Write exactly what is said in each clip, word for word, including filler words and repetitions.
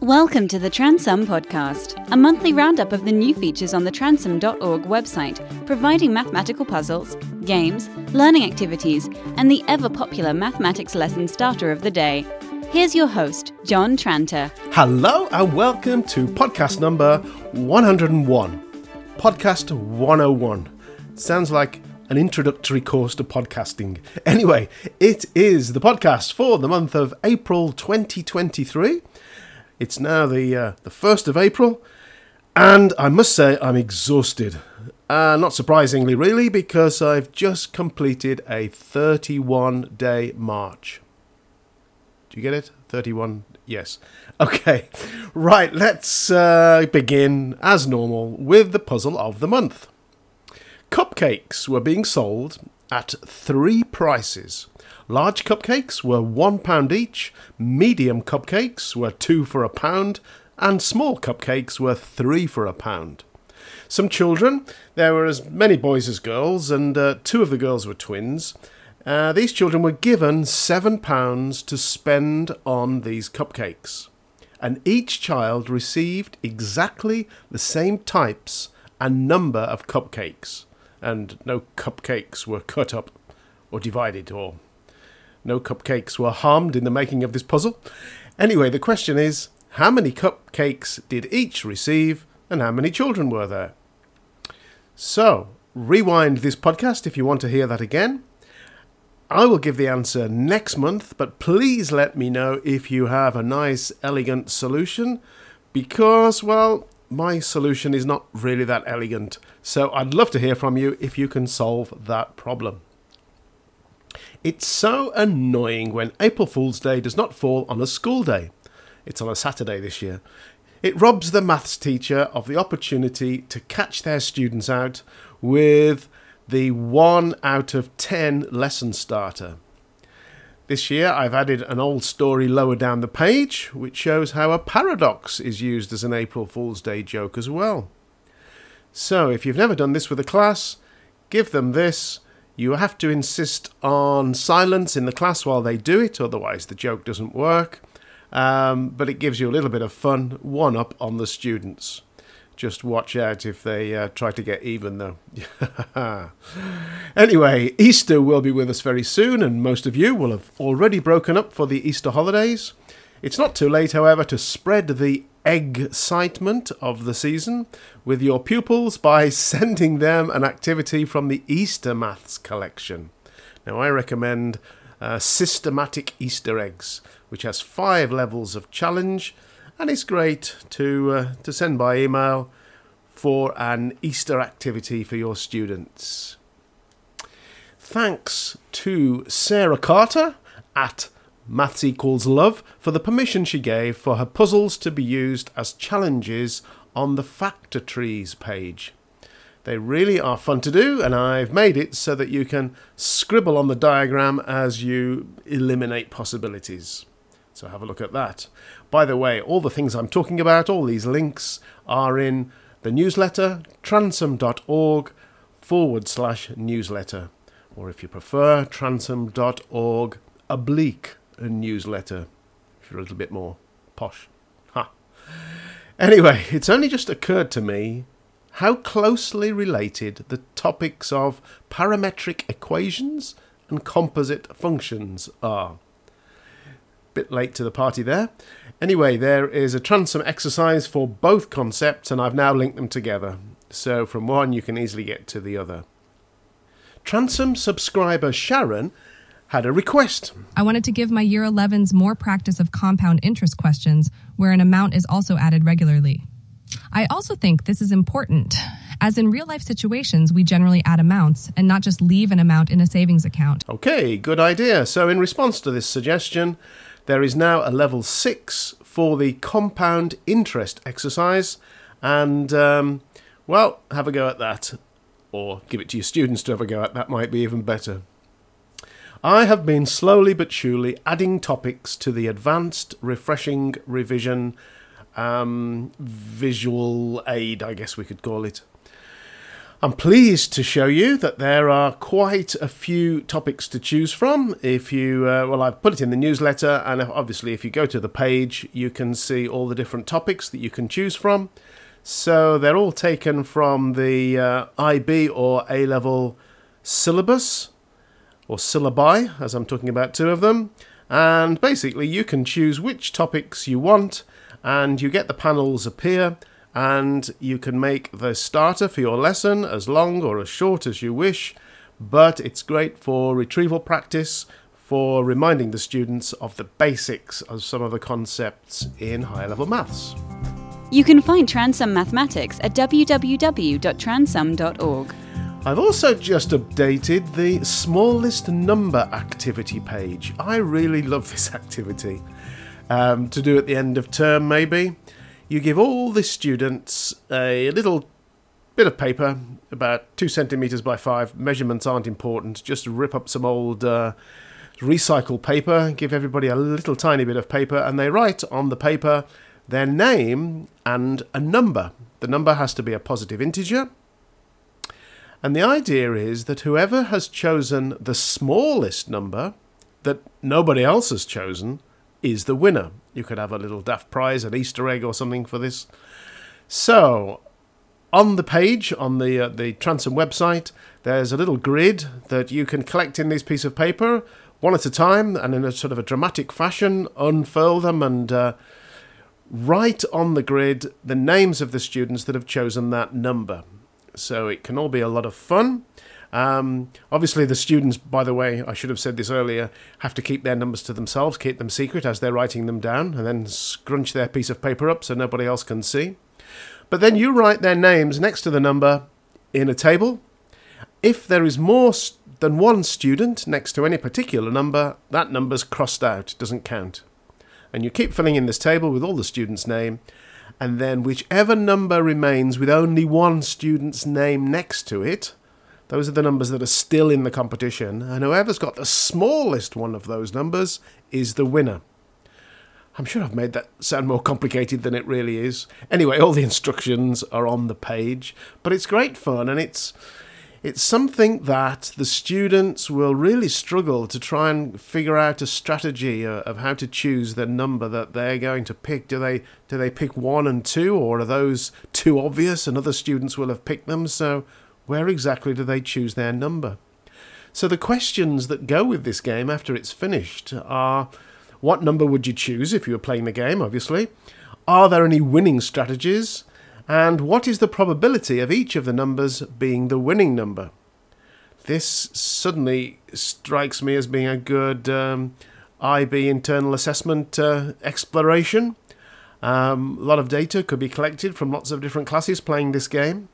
Welcome to the Transum podcast, a monthly roundup of the new features on the transum dot org website, providing mathematical puzzles, games, learning activities, and the ever-popular mathematics lesson starter of the day. Here's your host, John Tranter. Hello and welcome to podcast number one oh one. Podcast one oh one. Sounds like an introductory course to podcasting. Anyway, it is the podcast for the month of April twenty twenty-three. It's now the uh, the first of April, and I must say I'm exhausted. Uh, not surprisingly, really, because I've just completed a thirty-one day march. Do you get it? thirty-one, yes. Okay, right, let's uh, begin, as normal, with the puzzle of the month. Cupcakes were being sold at three prices. Large cupcakes were one pound each, medium cupcakes were two for a pound, and small cupcakes were three for a pound. Some children, there were as many boys as girls, and uh, two of the girls were twins. Uh, these children were given seven pounds to spend on these cupcakes, and each child received exactly the same types and number of cupcakes. And no cupcakes were cut up or divided, or no cupcakes were harmed in the making of this puzzle. Anyway, the question is, how many cupcakes did each receive, and how many children were there? So, rewind this podcast if you want to hear that again. I will give the answer next month, but please let me know if you have a nice, elegant solution, because, well, my solution is not really that elegant, so I'd love to hear from you if you can solve that problem. It's so annoying when April Fool's Day does not fall on a school day. It's on a Saturday this year. It robs the maths teacher of the opportunity to catch their students out with the one out of ten lesson starter. This year I've added an old story lower down the page, which shows how a paradox is used as an April Fool's Day joke as well. So if you've never done this with a class, give them this. You have to insist on silence in the class while they do it, otherwise the joke doesn't work. Um, but it gives you a little bit of fun, one up on the students. Just watch out if they uh, try to get even, though. Anyway, Easter will be with us very soon, and most of you will have already broken up for the Easter holidays. It's not too late, however, to spread the egg-citement of the season with your pupils by sending them an activity from the Easter Maths collection. Now, I recommend uh, Systematic Easter Eggs, which has five levels of challenge, and it's great to uh, to send by email for an Easter activity for your students. Thanks to Sarah Carter at Maths equals love for the permission she gave for her puzzles to be used as challenges on the factor trees page. They really are fun to do, and I've made it so that you can scribble on the diagram as you eliminate possibilities. So have a look at that. By the way, all the things I'm talking about, all these links, are in the newsletter, transum.org forward slash newsletter. Or if you prefer, transum.org oblique newsletter. If you're a little bit more posh. Ha. Anyway, it's only just occurred to me how closely related the topics of parametric equations and composite functions are. Bit late to the party there. Anyway, there is a Transum exercise for both concepts, and I've now linked them together. So from one you can easily get to the other. Transum subscriber Sharon had a request. I wanted to give my Year elevens more practice of compound interest questions, where an amount is also added regularly. I also think this is important, as in real-life situations, we generally add amounts and not just leave an amount in a savings account. Okay, good idea. So in response to this suggestion, there is now a level six for the compound interest exercise, and, um, well, have a go at that, or give it to your students to have a go at. That might be even better. I have been slowly but surely adding topics to the advanced refreshing revision um, visual aid, I guess we could call it. I'm pleased to show you that there are quite a few topics to choose from. If you, uh, well, I've put it in the newsletter, and obviously if you go to the page, you can see all the different topics that you can choose from. So they're all taken from the uh, I B or A-level syllabus, or syllabi, as I'm talking about two of them. And basically you can choose which topics you want, and you get the panels appear. And you can make the starter for your lesson as long or as short as you wish, but it's great for retrieval practice, for reminding the students of the basics of some of the concepts in higher-level maths. You can find Transum Mathematics at w w w dot transum dot org. I've also just updated the smallest number activity page. I really love this activity, um, to do at the end of term maybe. You give all the students a little bit of paper, about two centimetres by five. Measurements aren't important. Just rip up some old uh, recycled paper, give everybody a little tiny bit of paper, and they write on the paper their name and a number. The number has to be a positive integer. And the idea is that whoever has chosen the smallest number that nobody else has chosen is the winner. You could have a little daft prize, an Easter egg or something for this. So, on the page, on the uh, the Transum website, there's a little grid that you can collect in this piece of paper, one at a time, and in a sort of a dramatic fashion, unfurl them and uh, write on the grid the names of the students that have chosen that number. So it can all be a lot of fun. Um, obviously the students, by the way, I should have said this earlier, have to keep their numbers to themselves, keep them secret as they're writing them down, and then scrunch their piece of paper up so nobody else can see. But then you write their names next to the number in a table. If there is more st- than one student next to any particular number, that number's crossed out, doesn't count. And you keep filling in this table with all the students' name, and then whichever number remains with only one student's name next to it, those are the numbers that are still in the competition, and whoever's got the smallest one of those numbers is the winner. I'm sure I've made that sound more complicated than it really is. Anyway, all the instructions are on the page, but it's great fun, and it's it's something that the students will really struggle to try and figure out a strategy of how to choose the number that they're going to pick. Do they do they pick one and two, or are those too obvious and other students will have picked them? So where exactly do they choose their number? So the questions that go with this game after it's finished are, what number would you choose if you were playing the game, obviously? Are there any winning strategies? And what is the probability of each of the numbers being the winning number? This suddenly strikes me as being a good um, I B internal assessment uh, exploration. Um, a lot of data could be collected from lots of different classes playing this game.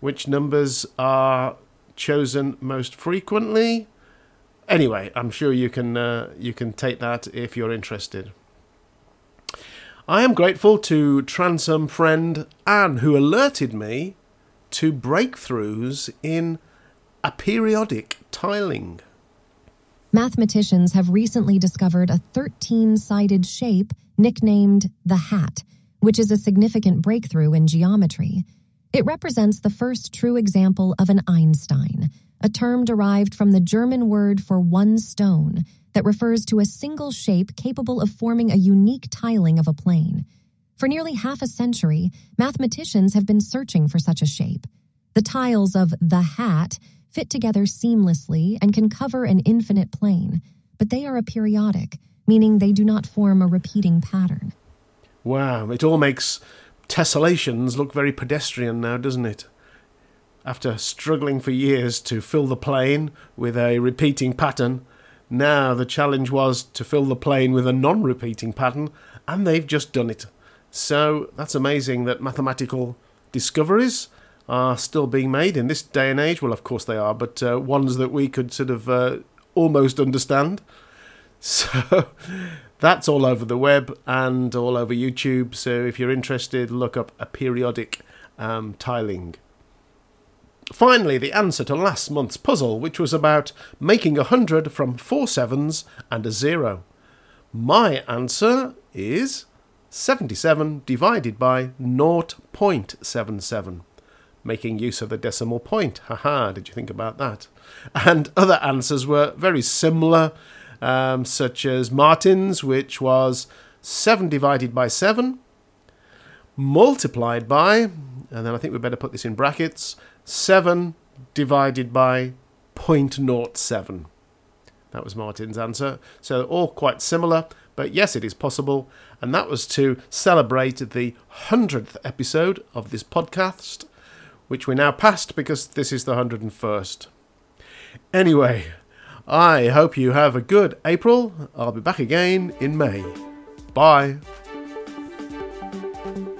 Which numbers are chosen most frequently? Anyway, I'm sure you can uh, you can take that if you're interested. I am grateful to Transum friend Anne, who alerted me to breakthroughs in aperiodic tiling. Mathematicians have recently discovered a thirteen-sided shape nicknamed the hat, which is a significant breakthrough in geometry. It represents the first true example of an Einstein, a term derived from the German word for one stone that refers to a single shape capable of forming a unique tiling of a plane. For nearly half a century, mathematicians have been searching for such a shape. The tiles of the hat fit together seamlessly and can cover an infinite plane, but they are aperiodic, meaning they do not form a repeating pattern. Wow, it all makes tessellations look very pedestrian now, doesn't it? After struggling for years to fill the plane with a repeating pattern, now the challenge was to fill the plane with a non-repeating pattern, and they've just done it. So that's amazing that mathematical discoveries are still being made in this day and age. Well, of course they are, but uh, ones that we could sort of uh, almost understand. So that's all over the web and all over YouTube, so if you're interested, look up aperiodic um, tiling. Finally, the answer to last month's puzzle, which was about making a hundred from four sevens and a zero. My answer is seventy-seven divided by zero point seven seven. making use of the decimal point. Haha, did you think about that? And other answers were very similar, um, such as Martin's, which was seven divided by seven, multiplied by, and then I think we better put this in brackets, seven divided by zero point zero seven. That was Martin's answer. So all quite similar, but yes, it is possible. And that was to celebrate the hundredth episode of this podcast, which we now passed because this is the one hundred and first. Anyway, I hope you have a good April. I'll be back again in May. Bye.